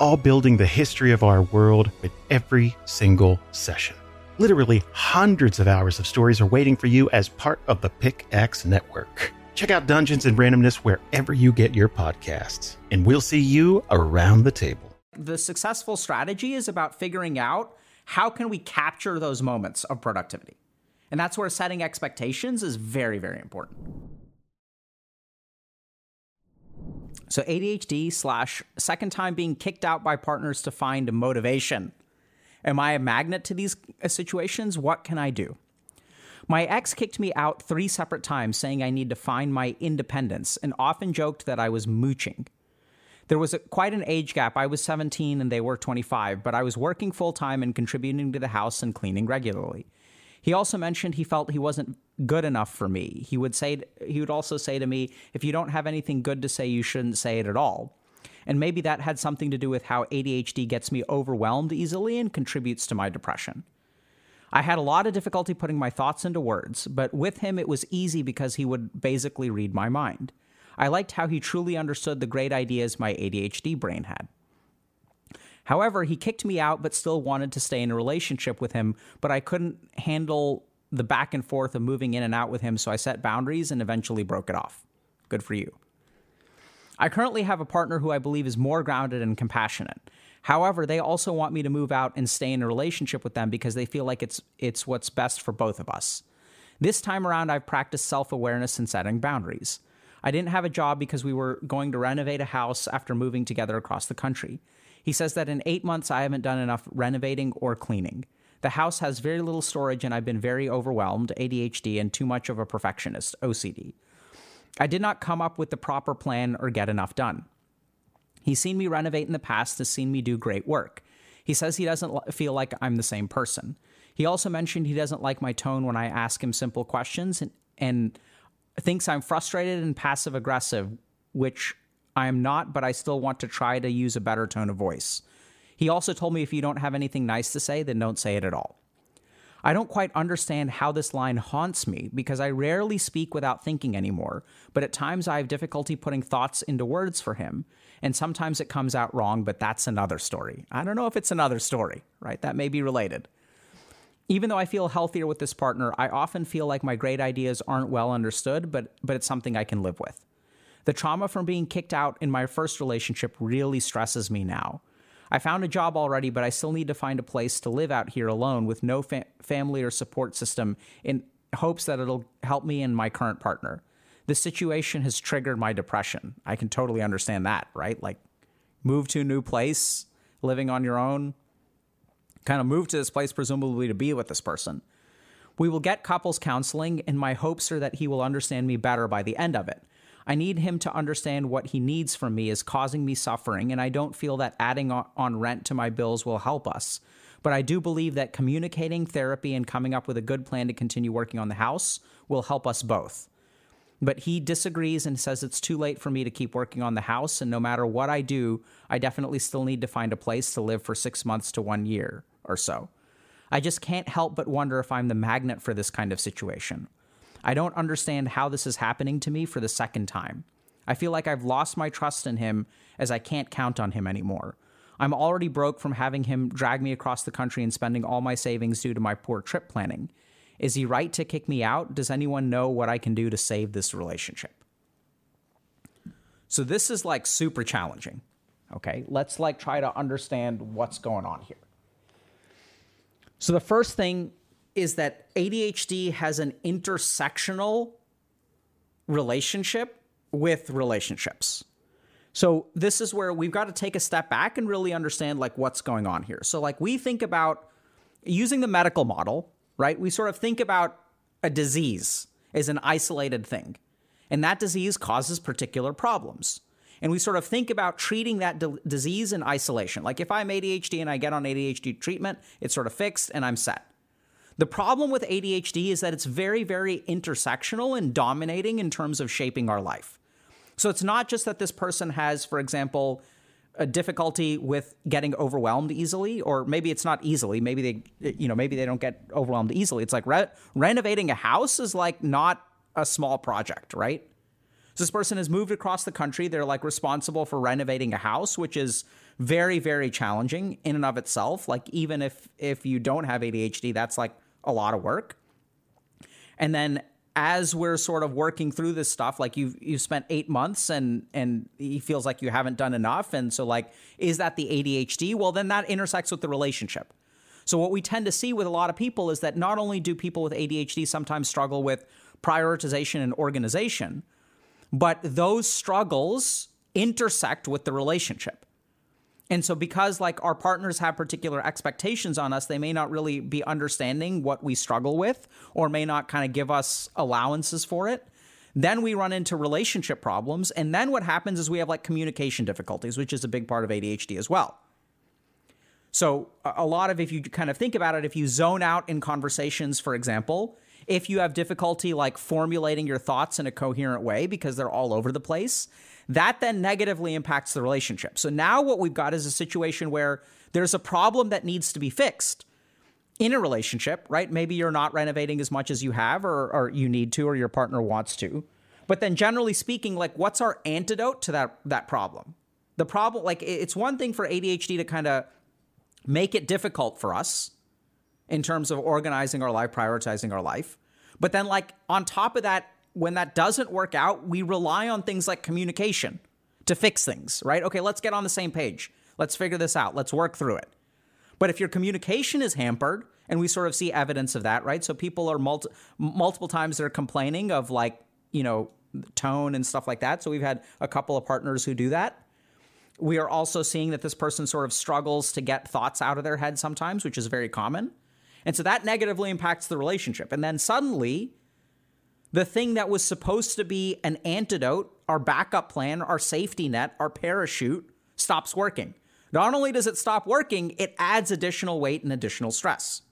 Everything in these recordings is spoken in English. all building the history of our world with every single session. Literally hundreds of hours of stories are waiting for you as part of the Pickaxe Network. Check out Dungeons and Randomness wherever you get your podcasts, and we'll see you around the table. The successful strategy is about figuring out how can we capture those moments of productivity. And that's where setting expectations is very, very important. So ADHD / second time being kicked out by partners to find motivation. Am I a magnet to these situations? What can I do? My ex kicked me out 3 separate times, saying I need to find my independence, and often joked that I was mooching. There was quite an age gap. I was 17 and they were 25, but I was working full-time and contributing to the house and cleaning regularly. He also mentioned he felt he wasn't good enough for me. He would also say to me, if you don't have anything good to say, you shouldn't say it at all. And maybe that had something to do with how ADHD gets me overwhelmed easily and contributes to my depression. I had a lot of difficulty putting my thoughts into words, but with him it was easy because he would basically read my mind. I liked how he truly understood the great ideas my ADHD brain had. However, he kicked me out but still wanted to stay in a relationship with him, but I couldn't handle the back and forth of moving in and out with him, so I set boundaries and eventually broke it off. Good for you. I currently have a partner who I believe is more grounded and compassionate. However, they also want me to move out and stay in a relationship with them because they feel like it's what's best for both of us. This time around, I've practiced self-awareness and setting boundaries. I didn't have a job because we were going to renovate a house after moving together across the country. He says that in 8 months, I haven't done enough renovating or cleaning. The house has very little storage, and I've been very overwhelmed, ADHD, and too much of a perfectionist, OCD. I did not come up with the proper plan or get enough done. He's seen me renovate in the past, has seen me do great work. He says he doesn't feel like I'm the same person. He also mentioned he doesn't like my tone when I ask him simple questions and thinks I'm frustrated and passive-aggressive, which I am not, but I still want to try to use a better tone of voice. He also told me if you don't have anything nice to say, then don't say it at all. I don't quite understand how this line haunts me because I rarely speak without thinking anymore, but at times I have difficulty putting thoughts into words for him, and sometimes it comes out wrong, but that's another story. I don't know if it's another story, right? That may be related. Even though I feel healthier with this partner, I often feel like my great ideas aren't well understood, but it's something I can live with. The trauma from being kicked out in my first relationship really stresses me now. I found a job already, but I still need to find a place to live out here alone with no family or support system in hopes that it'll help me and my current partner. This situation has triggered my depression. I can totally understand that, right? Like, move to a new place, living on your own, kind of move to this place presumably to be with this person. We will get couples counseling, and my hopes are that he will understand me better by the end of it. I need him to understand what he needs from me is causing me suffering, and I don't feel that adding on rent to my bills will help us. But I do believe that communicating, therapy, and coming up with a good plan to continue working on the house will help us both. But he disagrees and says it's too late for me to keep working on the house, and no matter what I do, I definitely still need to find a place to live for 6 months to 1 year or so. I just can't help but wonder if I'm the magnet for this kind of situation. I don't understand how this is happening to me for the second time. I feel like I've lost my trust in him as I can't count on him anymore. I'm already broke from having him drag me across the country and spending all my savings due to my poor trip planning. Is he right to kick me out? Does anyone know what I can do to save this relationship? So this is like super challenging. Okay, let's like try to understand what's going on here. So the first thing is that ADHD has an intersectional relationship with relationships. So this is where we've got to take a step back and really understand like what's going on here. So like we think about using the medical model, right? We sort of think about a disease as an isolated thing, and that disease causes particular problems. And we sort of think about treating that disease in isolation. Like if I'm ADHD and I get on ADHD treatment, it's sort of fixed and I'm set. The problem with ADHD is that it's very, very intersectional and dominating in terms of shaping our life. So it's not just that this person has, for example, a difficulty with getting overwhelmed easily, or maybe it's not easily. Maybe they don't get overwhelmed easily. It's like renovating a house is like not a small project, right? So this person has moved across the country. They're like responsible for renovating a house, which is very, very challenging in and of itself. Like even if you don't have ADHD, that's like a lot of work. And then as we're sort of working through this stuff, like you've spent 8 months and he feels like you haven't done enough. And so like, is that the ADHD? Well, then that intersects with the relationship. So what we tend to see with a lot of people is that not only do people with ADHD sometimes struggle with prioritization and organization, but those struggles intersect with the relationship. And so because like our partners have particular expectations on us, they may not really be understanding what we struggle with or may not kind of give us allowances for it. Then we run into relationship problems. And then what happens is we have like communication difficulties, which is a big part of ADHD as well. So a lot of, if you kind of think about it, if you zone out in conversations, for example, if you have difficulty like formulating your thoughts in a coherent way because they're all over the place, that then negatively impacts the relationship. So now what we've got is a situation where there's a problem that needs to be fixed in a relationship, right? Maybe you're not renovating as much as you have or you need to or your partner wants to. But then generally speaking, like what's our antidote to that problem? The problem, like it's one thing for ADHD to kind of make it difficult for us in terms of organizing our life, prioritizing our life. But then like on top of that, when that doesn't work out, we rely on things like communication to fix things, right? Okay, let's get on the same page. Let's figure this out. Let's work through it. But if your communication is hampered, and we sort of see evidence of that, right? So people are multiple times they're complaining of like, you know, tone and stuff like that. So we've had a couple of partners who do that. We are also seeing that this person sort of struggles to get thoughts out of their head sometimes, which is very common. And so that negatively impacts the relationship. And then suddenly, the thing that was supposed to be an antidote, our backup plan, our safety net, our parachute, stops working. Not only does it stop working, it adds additional weight and additional stress.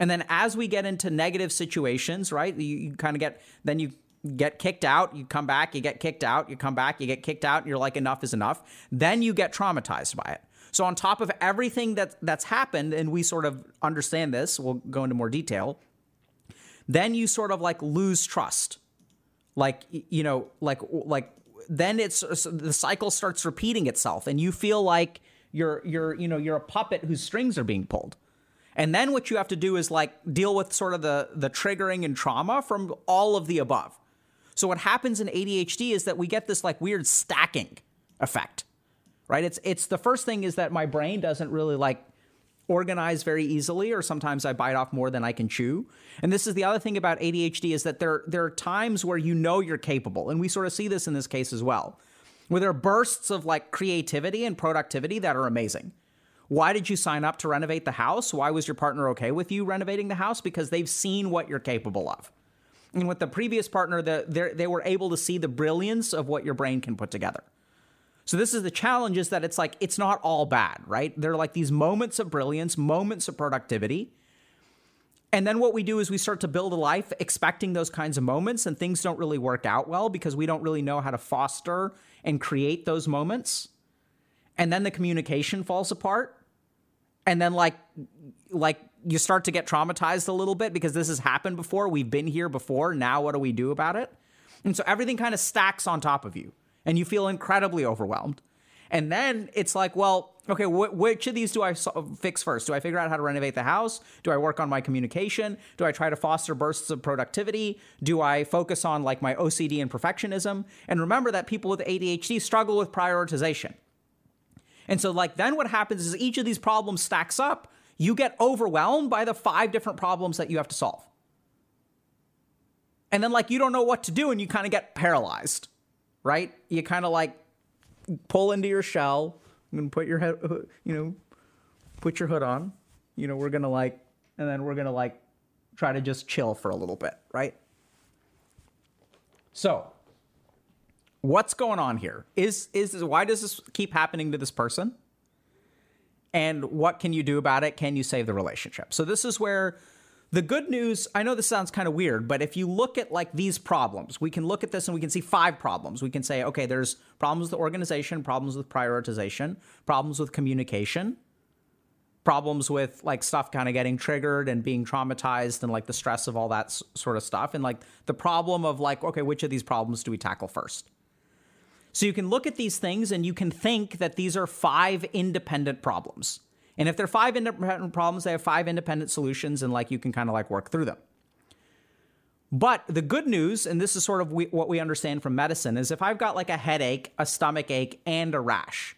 And then as we get into negative situations, right, you kind of get, then you get kicked out, you come back, you get kicked out, you come back, you get kicked out, and you're like, enough is enough. Then you get traumatized by it. So on top of everything that's happened, and we sort of understand this, we'll go into more detail, then you sort of like lose trust. Like, you know, like then it's the cycle starts repeating itself and you feel like you're a puppet whose strings are being pulled. And then what you have to do is like deal with sort of the triggering and trauma from all of the above. So what happens in ADHD is that we get this like weird stacking effect, right? It's the first thing is that my brain doesn't really like organize very easily, or sometimes I bite off more than I can chew. And this is the other thing about ADHD is that there are times where you know you're capable. And we sort of see this in this case as well, where there are bursts of like creativity and productivity that are amazing. Why did you sign up to renovate the house? Why was your partner okay with you renovating the house? Because they've seen what you're capable of. And with the previous partner, they were able to see the brilliance of what your brain can put together. So this is the challenge is that it's like, it's not all bad, right? There are like these moments of brilliance, moments of productivity. And then what we do is we start to build a life expecting those kinds of moments, and things don't really work out well because we don't really know how to foster and create those moments. And then the communication falls apart. And then like you start to get traumatized a little bit because this has happened before. We've been here before. Now what do we do about it? And so everything kind of stacks on top of you. And you feel incredibly overwhelmed. And then it's like, well, okay, which of these do I fix first? Do I figure out how to renovate the house? Do I work on my communication? Do I try to foster bursts of productivity? Do I focus on like my OCD and perfectionism? And remember that people with ADHD struggle with prioritization. And so like then what happens is each of these problems stacks up. You get overwhelmed by the 5 different problems that you have to solve. And then like you don't know what to do and you kind of get paralyzed. Right? You kind of like pull into your shell and put your head, you know, put your hood on, you know, we're going to like, and then we're going to like try to just chill for a little bit. Right? So what's going on here? Why does this keep happening to this person? And what can you do about it? Can you save the relationship? So this is where the good news, I know this sounds kind of weird, but if you look at like these problems, we can look at this and we can see 5 problems. We can say, okay, there's problems with organization, problems with prioritization, problems with communication, problems with like stuff kind of getting triggered and being traumatized and like the stress of all that sort of stuff. And like the problem of like, okay, which of these problems do we tackle first? So you can look at these things and you can think that these are 5 independent problems. And if they're 5 independent problems, they have 5 independent solutions, and like you can kind of like work through them. But the good news, and this is sort of what we understand from medicine, is if I've got like a headache, a stomach ache, and a rash,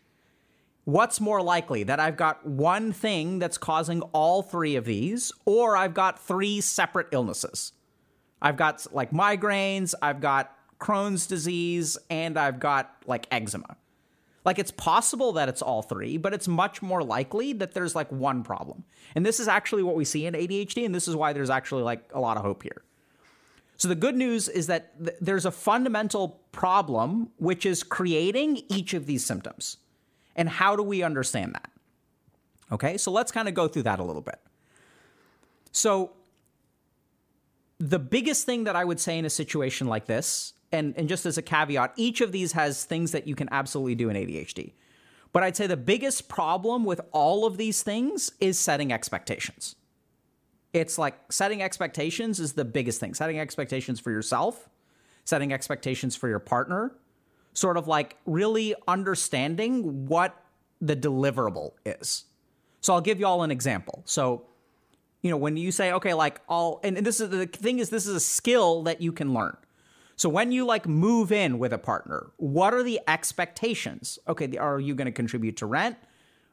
what's more likely? That I've got one thing that's causing all 3 of these, or I've got 3 separate illnesses. I've got like migraines, I've got Crohn's disease, and I've got like eczema. Like it's possible that it's all 3, but it's much more likely that there's like one problem. And this is actually what we see in ADHD, and this is why there's actually like a lot of hope here. So the good news is that there's a fundamental problem, which is creating each of these symptoms. And how do we understand that? Okay, so let's kind of go through that a little bit. So the biggest thing that I would say in a situation like this, and just as a caveat, each of these has things that you can absolutely do in ADHD. But I'd say the biggest problem with all of these things is setting expectations. It's like setting expectations is the biggest thing. Setting expectations for yourself, setting expectations for your partner, sort of like really understanding what the deliverable is. So I'll give you all an example. So, you know, when you say, okay, like and this is the thing is this is a skill that you can learn. So when you like move in with a partner, what are the expectations? Okay, are you going to contribute to rent?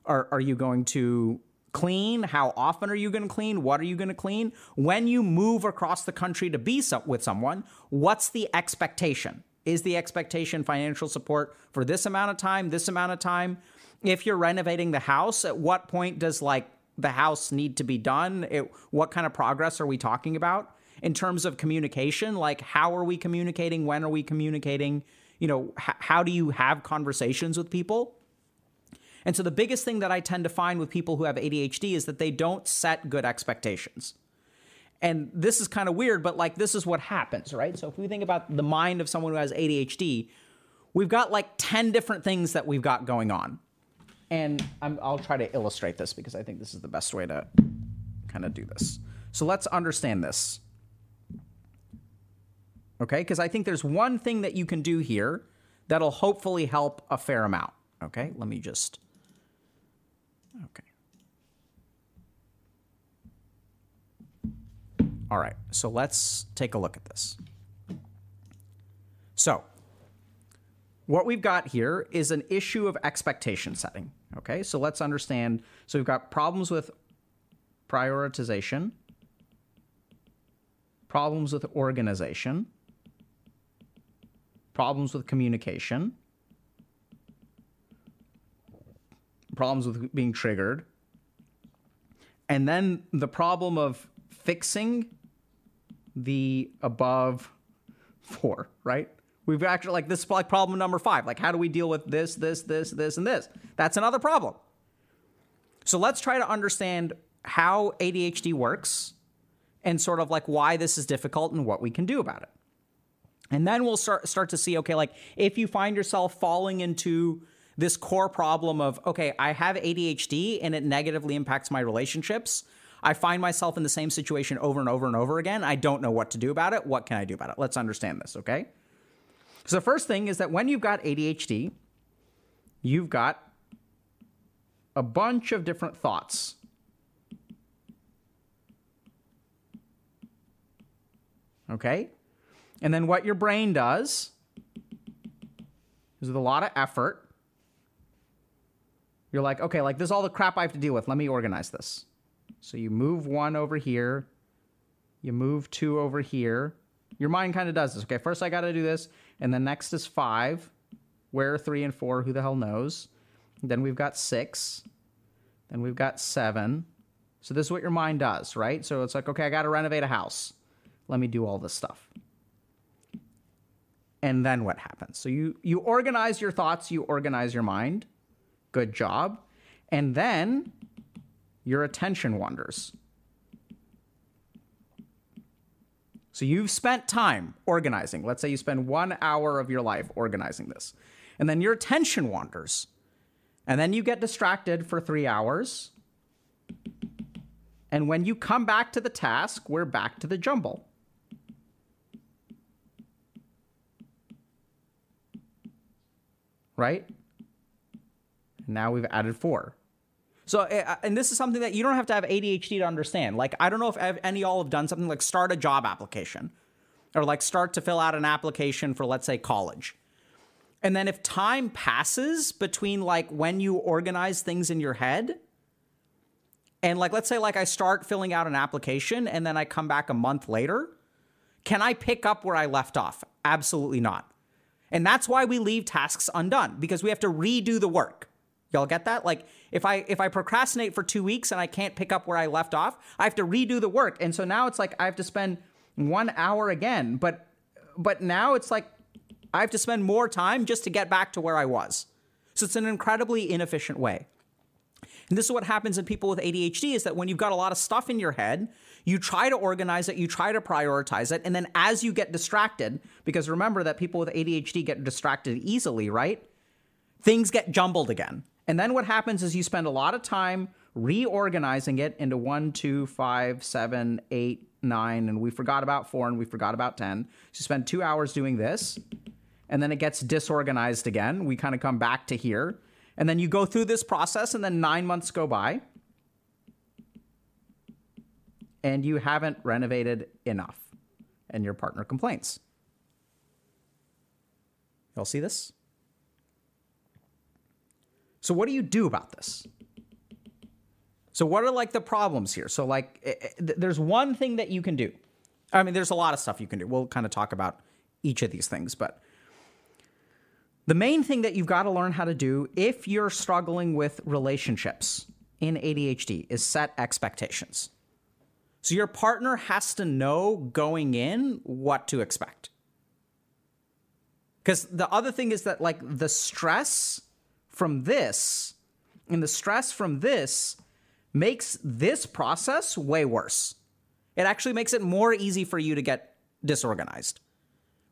Are you going to clean? How often are you going to clean? What are you going to clean? When you move across the country to be with someone, what's the expectation? Is the expectation financial support for this amount of time, this amount of time? If you're renovating the house, at what point does like the house need to be done? What kind of progress are we talking about? In terms of communication, like how are we communicating? When are we communicating? You know, how do you have conversations with people? And so the biggest thing that I tend to find with people who have ADHD is that they don't set good expectations. And this is kind of weird, but like this is what happens, right? So if we think about the mind of someone who has ADHD, we've got like 10 different things that we've got going on. And I'll try to illustrate this because I think this is the best way to kind of do this. So let's understand this. Okay, because I think there's one thing that you can do here that'll hopefully help a fair amount. Okay, let me just, okay. All right, so let's take a look at this. So what we've got here is an issue of expectation setting. Okay, so let's understand. So we've got problems with prioritization, problems with organization, problems with communication, problems with being triggered, and then the problem of fixing the above 4, right? We've actually, like, this is like problem number 5. Like, how do we deal with this, this, this, this, and this? That's another problem. So let's try to understand how ADHD works and sort of like why this is difficult and what we can do about it. And then we'll start to see, okay, like if you find yourself falling into this core problem of, okay, I have ADHD and it negatively impacts my relationships. I find myself in the same situation over and over and over again. I don't know what to do about it. What can I do about it? Let's understand this, okay? So the first thing is that when you've got ADHD, you've got a bunch of different thoughts. Okay? And then what your brain does is with a lot of effort, you're like, okay, like this is all the crap I have to deal with. Let me organize this. So you move 1 over here. You move 2 over here. Your mind kind of does this. Okay, first I got to do this. And then next is 5. Where are 3 and 4? Who the hell knows? And then we've got 6. Then we've got 7. So this is what your mind does, right? So it's like, okay, I got to renovate a house. Let me do all this stuff. and then what happens? So you organize your thoughts, you organize your mind. Good job. And then your attention wanders. So you've spent time organizing. Let's say you spend 1 hour of your life organizing this. And then your attention wanders. And then you get distracted for 3 hours. And when you come back to the task, we're back to the jumble. Right? Now we've added 4. So, and this is something that you don't have to have ADHD to understand. Like, I don't know if any of y'all have done something like start a job application or like start to fill out an application for, let's say, college. And then if time passes between like when you organize things in your head and like, let's say like I start filling out an application and then I come back a month later, can I pick up where I left off? Absolutely not. And that's why we leave tasks undone, because we have to redo the work. Y'all get that? Like, if I procrastinate for 2 weeks and I can't pick up where I left off, I have to redo the work. And so now it's like I have to spend 1 hour again. But now it's like I have to spend more time just to get back to where I was. So it's an incredibly inefficient way. And this is what happens in people with ADHD, is that when you've got a lot of stuff in your head, you try to organize it, you try to prioritize it. And then as you get distracted, because remember that people with ADHD get distracted easily, right? Things get jumbled again. And then what happens is you spend a lot of time reorganizing it into 1, 2, 5, 7, 8, 9, and we forgot about 4 and we forgot about 10. So you spend 2 hours doing this, and then it gets disorganized again. We kind of come back to here. And then you go through this process, and then 9 months go by, and you haven't renovated enough, and your partner complains. Y'all see this? So what do you do about this? So what are like the problems here? So like there's one thing that you can do. I mean, there's a lot of stuff you can do. We'll kind of talk about each of these things. But the main thing that you've got to learn how to do if you're struggling with relationships in ADHD is set expectations. So your partner has to know going in what to expect. Because the other thing is that like the stress from this, and the stress from this makes this process way worse. It actually makes it more easy for you to get disorganized,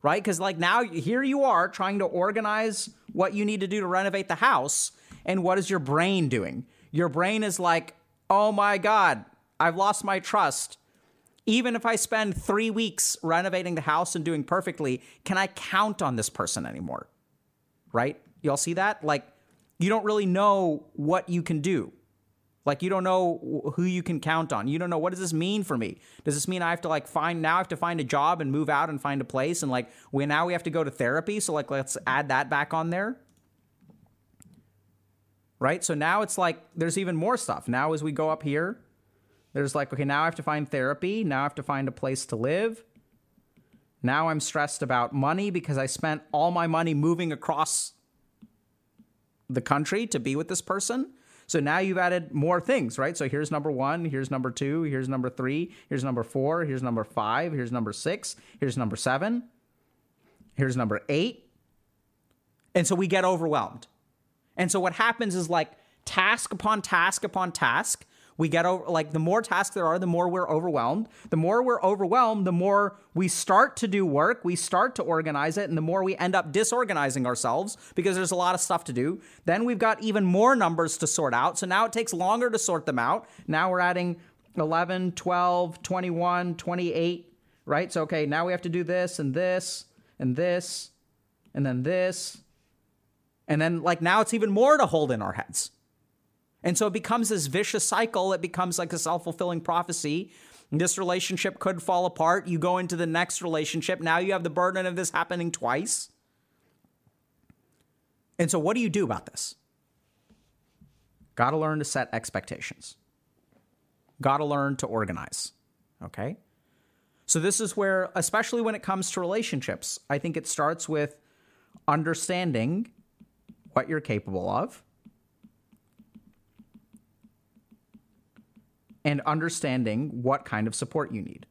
right? Because like now here you are trying to organize what you need to do to renovate the house, and what is your brain doing? Your brain is like, oh my God, I've lost my trust. Even if I spend 3 weeks renovating the house and doing perfectly, can I count on this person anymore, right? Y'all see that? Like, you don't really know what you can do. Like, you don't know who you can count on. You don't know, what does this mean for me? Does this mean I have to like find a job and move out and find a place? And like, now we have to go to therapy. So like, let's add that back on there. Right? So now it's like, there's even more stuff. Now as we go up here, there's like, okay, now I have to find therapy. Now I have to find a place to live. Now I'm stressed about money because I spent all my money moving across the country to be with this person. So now you've added more things, right? So here's number 1, here's number 2, here's number 3, here's number 4, here's number 5, here's number 6, here's number 7, here's number 8. And so we get overwhelmed. And so what happens is like task upon task upon task, we get over, like the more tasks there are, the more we're overwhelmed. The more we're overwhelmed, the more we start to do work, we start to organize it, and the more we end up disorganizing ourselves because there's a lot of stuff to do. Then we've got even more numbers to sort out. So now it takes longer to sort them out. Now we're adding 11, 12, 21, 28, right? So, okay, now we have to do this and this and this and then this. And then like now it's even more to hold in our heads. And so it becomes this vicious cycle. It becomes like a self-fulfilling prophecy. This relationship could fall apart. You go into the next relationship. Now you have the burden of this happening twice. And so what do you do about this? Got to learn to set expectations. Got to learn to organize. Okay? So this is where, especially when it comes to relationships, I think it starts with understanding what you're capable of. And understanding what kind of support you need.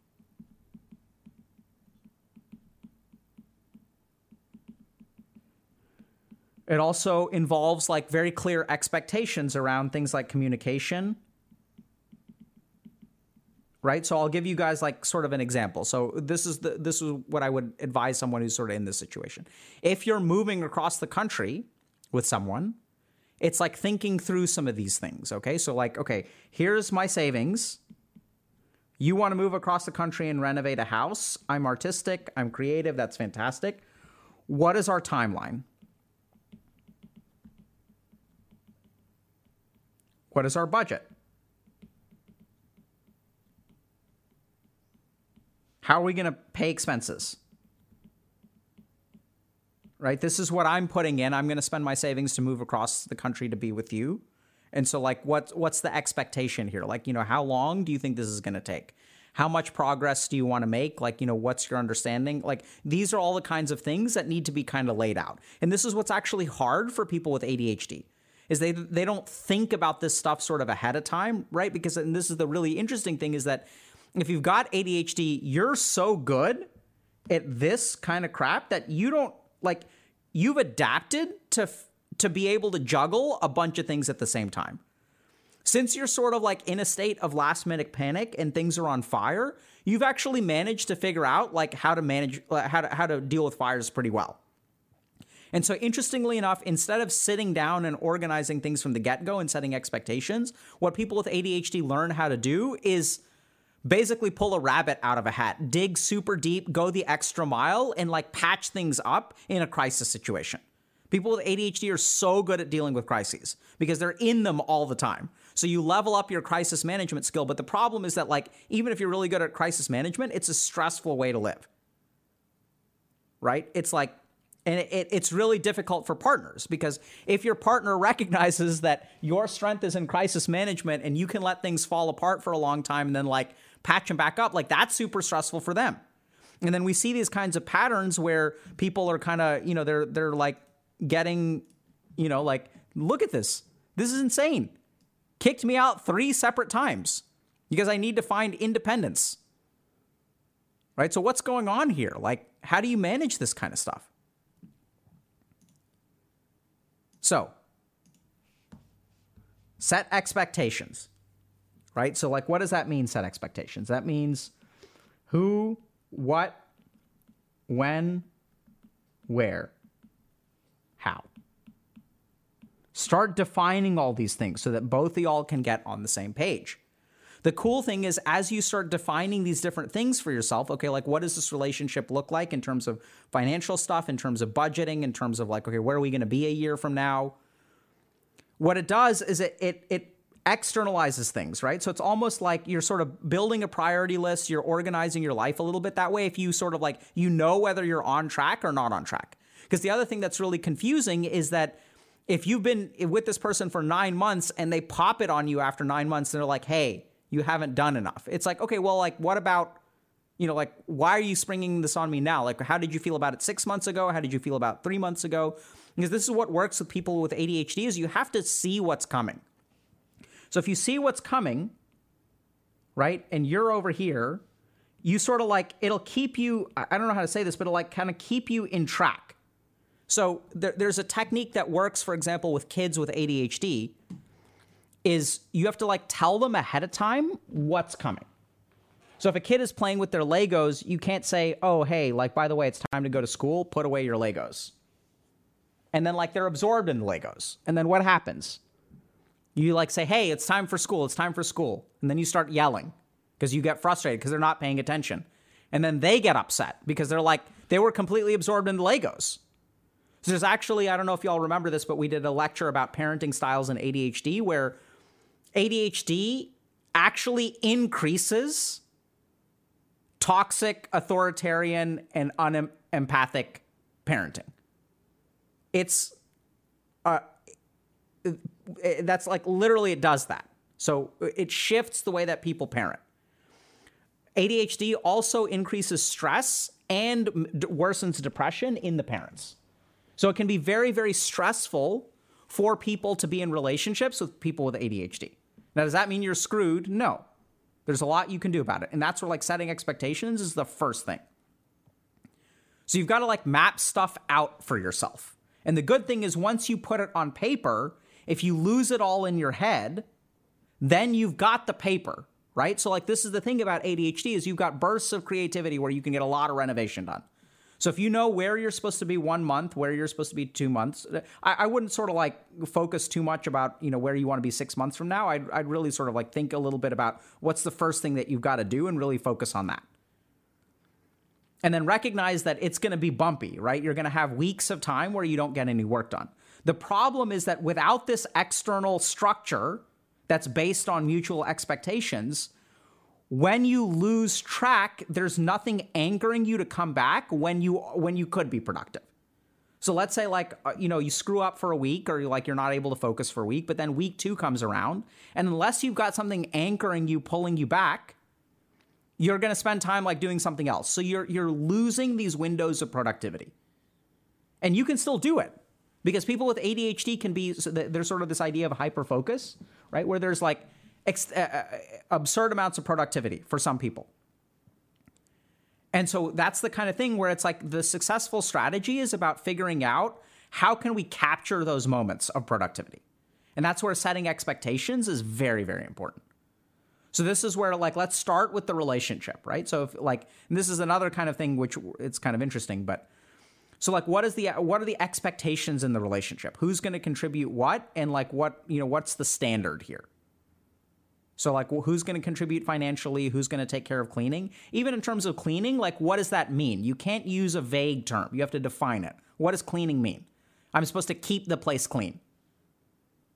It also involves like very clear expectations around things like communication. Right? So I'll give you guys like sort of an example. So this is what I would advise someone who's sort of in this situation. If you're moving across the country with someone, it's like thinking through some of these things, okay? So like, okay, here's my savings. You want to move across the country and renovate a house. I'm artistic, I'm creative, that's fantastic. What is our timeline? What is our budget? How are we going to pay expenses? Right? This is what I'm putting in. I'm going to spend my savings to move across the country to be with you. And so, like, what's the expectation here? Like, you know, how long do you think this is going to take? How much progress do you want to make? Like, you know, what's your understanding? Like, these are all the kinds of things that need to be kind of laid out. And this is what's actually hard for people with ADHD, is they don't think about this stuff sort of ahead of time, right? Because, and this is the really interesting thing, is that if you've got ADHD, you're so good at this kind of crap that you don't, like, you've adapted to be able to juggle a bunch of things at the same time. Since you're sort of like in a state of last minute panic and things are on fire, you've actually managed to figure out like how to deal with fires pretty well. And so interestingly enough, instead of sitting down and organizing things from the get-go and setting expectations, what people with ADHD learn how to do is basically pull a rabbit out of a hat, dig super deep, go the extra mile, and like patch things up in a crisis situation. People with ADHD are so good at dealing with crises because they're in them all the time. So you level up your crisis management skill. But the problem is that, like, even if you're really good at crisis management, it's a stressful way to live, right? It's like, and it's really difficult for partners, because if your partner recognizes that your strength is in crisis management and you can let things fall apart for a long time and then like patch them back up, like that's super stressful for them. And then we see these kinds of patterns where people are kind of, you know, they're like, getting, you know, like, look at this. This is insane. Kicked me out 3 separate times because I need to find independence. Right? So what's going on here? Like, how do you manage this kind of stuff? So set expectations, right? So like, what does that mean? Set expectations. That means who, what, when, where. How. Start defining all these things so that both of y'all can get on the same page. The cool thing is, as you start defining these different things for yourself, okay, like what does this relationship look like in terms of financial stuff, in terms of budgeting, in terms of like, okay, where are we going to be a year from now? What it does is it externalizes things, right? So it's almost like you're sort of building a priority list. You're organizing your life a little bit that way. If you sort of like, you know, whether you're on track or not on track. Because the other thing that's really confusing is that if you've been with this person for 9 months and they pop it on you after 9 months and they're like, hey, you haven't done enough. It's like, okay, well, like, what about, you know, like, why are you springing this on me now? Like, how did you feel about it 6 months ago? How did you feel about 3 months ago? Because this is what works with people with ADHD, is you have to see what's coming. So if you see what's coming, right, and you're over here, you sort of like, it'll keep you, I don't know how to say this, but it'll like kind of keep you in track. So there's a technique that works, for example, with kids with ADHD, is you have to like tell them ahead of time what's coming. So if a kid is playing with their Legos, you can't say, oh, hey, like, by the way, it's time to go to school. Put away your Legos. And then like they're absorbed in the Legos. And then what happens? You like say, hey, it's time for school. It's time for school. And then you start yelling because you get frustrated because they're not paying attention. And then they get upset because they're like, they were completely absorbed in the Legos. There's actually, I don't know if y'all remember this, but we did a lecture about parenting styles and ADHD, where ADHD actually increases toxic, authoritarian, and unempathic parenting. It's, that's like literally it does that. So it shifts the way that people parent. ADHD also increases stress and worsens depression in the parents. So it can be very, very stressful for people to be in relationships with people with ADHD. Now, does that mean you're screwed? No. There's a lot you can do about it. And that's where like setting expectations is the first thing. So you've got to like map stuff out for yourself. And the good thing is once you put it on paper, if you lose it all in your head, then you've got the paper, right? So like this is the thing about ADHD is you've got bursts of creativity where you can get a lot of renovation done. So if you know where you're supposed to be 1 month, where you're supposed to be 2 months, I wouldn't sort of like focus too much about, you know, where you want to be 6 months from now. I'd really sort of like think a little bit about what's the first thing that you've got to do and really focus on that. And then recognize that it's going to be bumpy, right? You're going to have weeks of time where you don't get any work done. The problem is that without this external structure that's based on mutual expectations, when you lose track, there's nothing anchoring you to come back when you could be productive. So let's say like, you know, you screw up for a week or you're not able to focus for a week, but then week two comes around. And unless you've got something anchoring you, pulling you back, you're going to spend time like doing something else. So you're losing these windows of productivity. And you can still do it because people with ADHD can be, so there's sort of this idea of hyper-focus, right? Where there's like absurd amounts of productivity for some people. And so that's the kind of thing where it's like the successful strategy is about figuring out how can we capture those moments of productivity. And that's where setting expectations is very, very important. So this is where like, let's start with the relationship, right? So if like, and this is another kind of thing, which it's kind of interesting, but so like, what are the expectations in the relationship? Who's going to contribute what? And like, what, you know, what's the standard here? So like, who's going to contribute financially? Who's going to take care of cleaning? Even in terms of cleaning, like, what does that mean? You can't use a vague term. You have to define it. What does cleaning mean? I'm supposed to keep the place clean.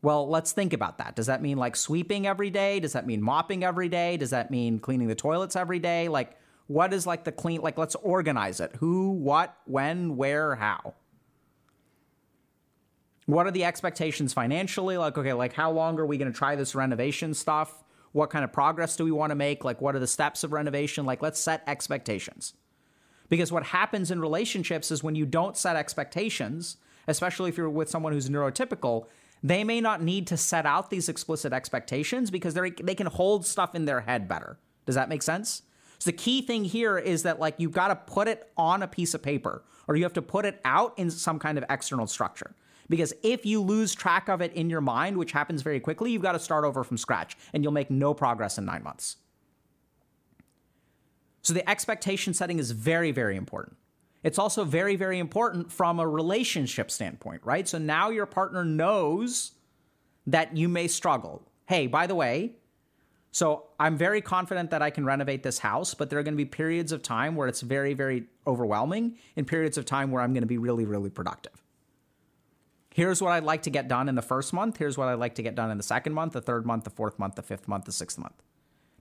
Well, let's think about that. Does that mean like sweeping every day? Does that mean mopping every day? Does that mean cleaning the toilets every day? Like what is like the clean, like let's organize it. Who, what, when, where, how? What are the expectations financially? Like, okay, like how long are we going to try this renovation stuff? What kind of progress do we want to make? Like what are the steps of renovation? Like let's set expectations. Because what happens in relationships is when you don't set expectations, especially if you're with someone who's neurotypical, they may not need to set out these explicit expectations because they can hold stuff in their head better. Does that make sense? So the key thing here is that like you've got to put it on a piece of paper or you have to put it out in some kind of external structure. Because if you lose track of it in your mind, which happens very quickly, you've got to start over from scratch and you'll make no progress in 9 months. So the expectation setting is very, very important. It's also very, very important from a relationship standpoint, right? So now your partner knows that you may struggle. Hey, by the way, so I'm very confident that I can renovate this house, but there are going to be periods of time where it's very, very overwhelming and periods of time where I'm going to be really, really productive. Here's what I'd like to get done in the first month. Here's what I'd like to get done in the second month, the third month, the fourth month, the fifth month, the sixth month.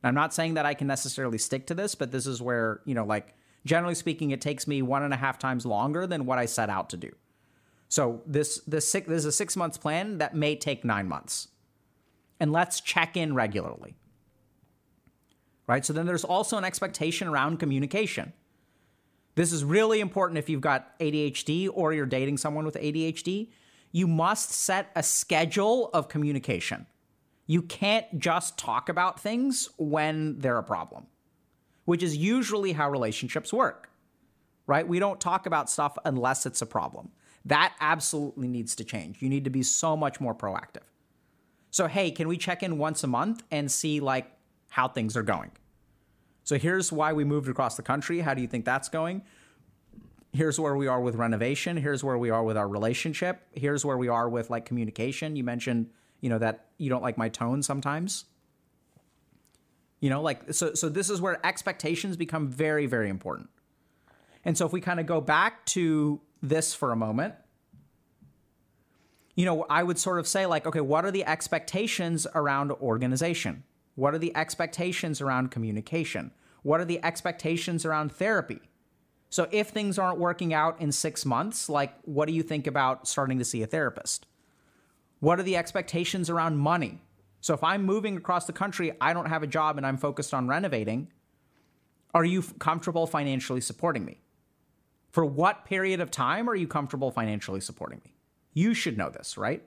Now, I'm not saying that I can necessarily stick to this, but this is where, you know, like, generally speaking, it takes me 1.5 times longer than what I set out to do. So this is a 6 month plan that may take 9 months. And let's check in regularly, right? So then there's also an expectation around communication. This is really important if you've got ADHD or you're dating someone with ADHD. You must set a schedule of communication. You can't just talk about things when they're a problem, which is usually how relationships work, right? We don't talk about stuff unless it's a problem. That absolutely needs to change. You need to be so much more proactive. So, hey, can we check in once a month and see like how things are going? So here's why we moved across the country. How do you think that's going? Here's where we are with renovation. Here's where we are with our relationship. Here's where we are with like communication. You mentioned, you know, that you don't like my tone sometimes. You know, like, so this is where expectations become very, very important. And so if we kind of go back to this for a moment, you know, I would sort of say like, okay, what are the expectations around organization? What are the expectations around communication? What are the expectations around therapy? So if things aren't working out in 6 months, like, what do you think about starting to see a therapist? What are the expectations around money? So if I'm moving across the country, I don't have a job and I'm focused on renovating. Are you comfortable financially supporting me? For what period of time are you comfortable financially supporting me? You should know this, right?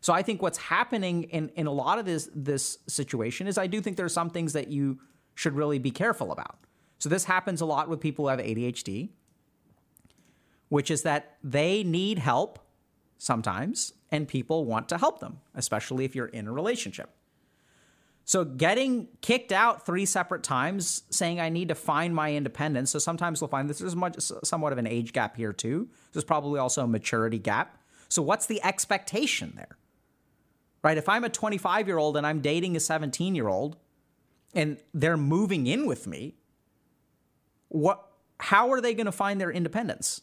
So I think what's happening in a lot of this situation is I do think there are some things that you should really be careful about. So this happens a lot with people who have ADHD, which is that they need help sometimes, and people want to help them, especially if you're in a relationship. So getting kicked out 3 separate times, saying I need to find my independence. So sometimes you'll find this is somewhat of an age gap here too. There's probably also a maturity gap. So what's the expectation there, right? If I'm a 25-year-old and I'm dating a 17-year-old and they're moving in with me, how are they going to find their independence?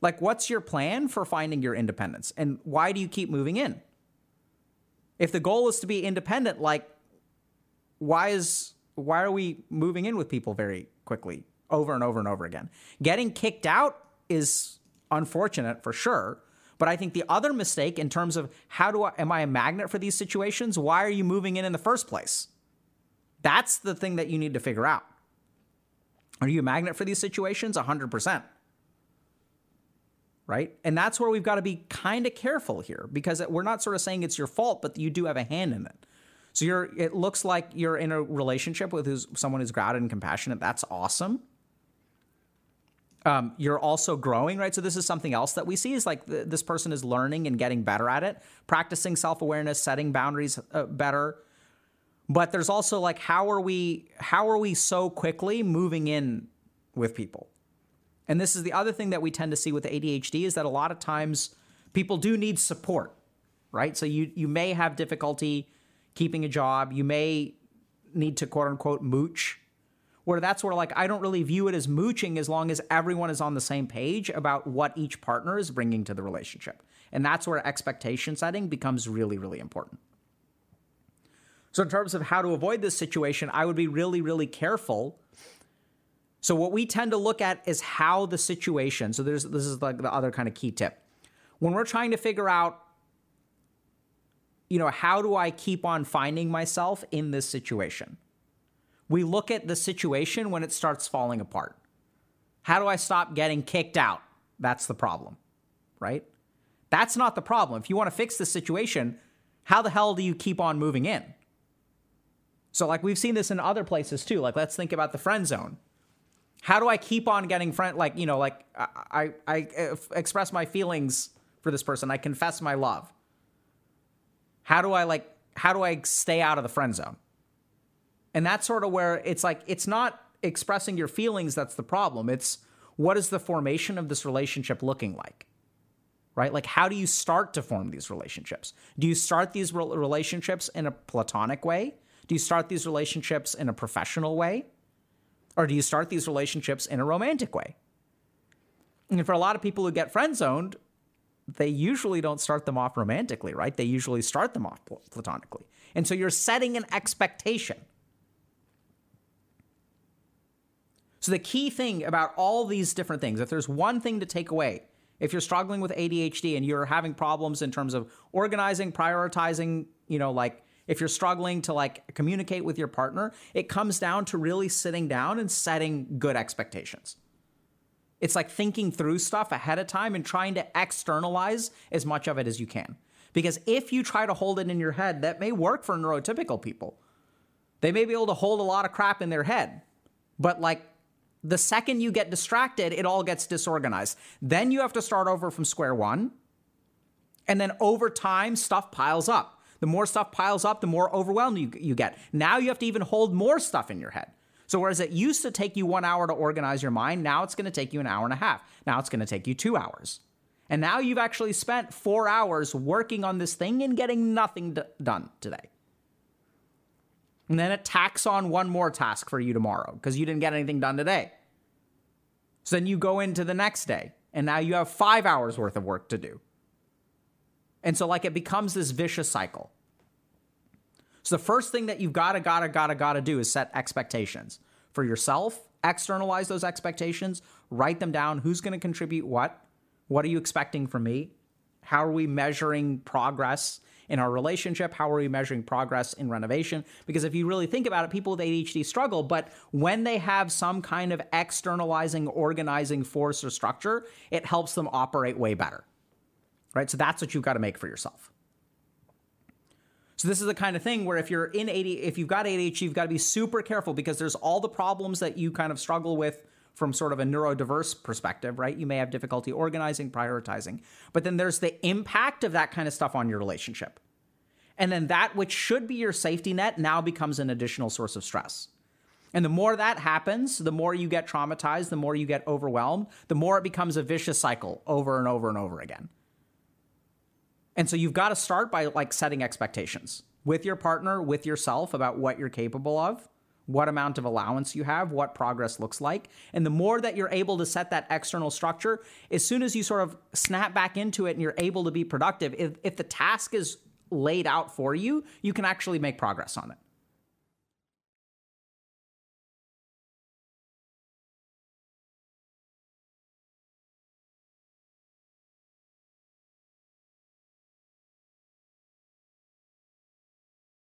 Like, what's your plan for finding your independence? And why do you keep moving in? If the goal is to be independent, like, why are we moving in with people very quickly over and over and over again? Getting kicked out is unfortunate for sure. But I think the other mistake in terms of am I a magnet for these situations? Why are you moving in the first place? That's the thing that you need to figure out. Are you a magnet for these situations? 100%. Right? And that's where we've got to be kind of careful here, because we're not sort of saying it's your fault, but you do have a hand in it. So it looks like you're in a relationship with someone who's grounded and compassionate. That's awesome. You're also growing, right? So this is something else that we see is like this person is learning and getting better at it, practicing self-awareness, setting boundaries better. But there's also like, how are we so quickly moving in with people? And this is the other thing that we tend to see with ADHD is that a lot of times people do need support, right? So you may have difficulty keeping a job. You may need to quote unquote mooch, where that's where like I don't really view it as mooching as long as everyone is on the same page about what each partner is bringing to the relationship. And that's where expectation setting becomes really, really important. So in terms of how to avoid this situation, I would be really, really careful. So what we tend to look at is how the situation, so this is like the other kind of key tip. When we're trying to figure out, how do I keep on finding myself in this situation? We look at the situation when it starts falling apart. How do I stop getting kicked out? That's the problem, right? That's not the problem. If you want to fix the situation, how the hell do you keep on moving in? So like we've seen this in other places too. Like let's think about the friend zone. How do I keep on getting I express my feelings for this person. I confess my love. How do I stay out of the friend zone? And that's sort of where it's like, it's not expressing your feelings that's the problem. It's what is the formation of this relationship looking like, right? Like, how do you start to form these relationships? Do you start these relationships in a platonic way? Do you start these relationships in a professional way? Or do you start these relationships in a romantic way? And for a lot of people who get friend-zoned, they usually don't start them off romantically, right? They usually start them off platonically. And so you're setting an expectation. So the key thing about all these different things, if there's one thing to take away, if you're struggling with ADHD and you're having problems in terms of organizing, prioritizing, if you're struggling to communicate with your partner, it comes down to really sitting down and setting good expectations. It's like thinking through stuff ahead of time and trying to externalize as much of it as you can. Because if you try to hold it in your head, that may work for neurotypical people. They may be able to hold a lot of crap in their head, but the second you get distracted, it all gets disorganized. Then you have to start over from square one. And then over time, stuff piles up. The more stuff piles up, the more overwhelmed you get. Now you have to even hold more stuff in your head. So whereas it used to take you 1 hour to organize your mind, now it's going to take you an hour and a half. Now it's going to take you 2 hours. And now you've actually spent 4 hours working on this thing and getting nothing done today. And then it tacks on one more task for you tomorrow because you didn't get anything done today. So then you go into the next day and now you have 5 hours worth of work to do. And so it becomes this vicious cycle. So the first thing that you've gotta do is set expectations for yourself, externalize those expectations, write them down. Who's going to contribute what? What are you expecting from me? How are we measuring progress in our relationship? How are we measuring progress in renovation? Because if you really think about it, people with ADHD struggle, but when they have some kind of externalizing, organizing force or structure, it helps them operate way better. Right? So that's what you've got to make for yourself. So this is the kind of thing where if you've got ADHD, you've got to be super careful because there's all the problems that you kind of struggle with from sort of a neurodiverse perspective, right? You may have difficulty organizing, prioritizing. But then there's the impact of that kind of stuff on your relationship. And then that which should be your safety net now becomes an additional source of stress. And the more that happens, the more you get traumatized, the more you get overwhelmed, the more it becomes a vicious cycle over and over and over again. And so you've got to start by like setting expectations with your partner, with yourself about what you're capable of, what amount of allowance you have, what progress looks like. And the more that you're able to set that external structure, as soon as you sort of snap back into it and you're able to be productive, if the task is laid out for you, you can actually make progress on it.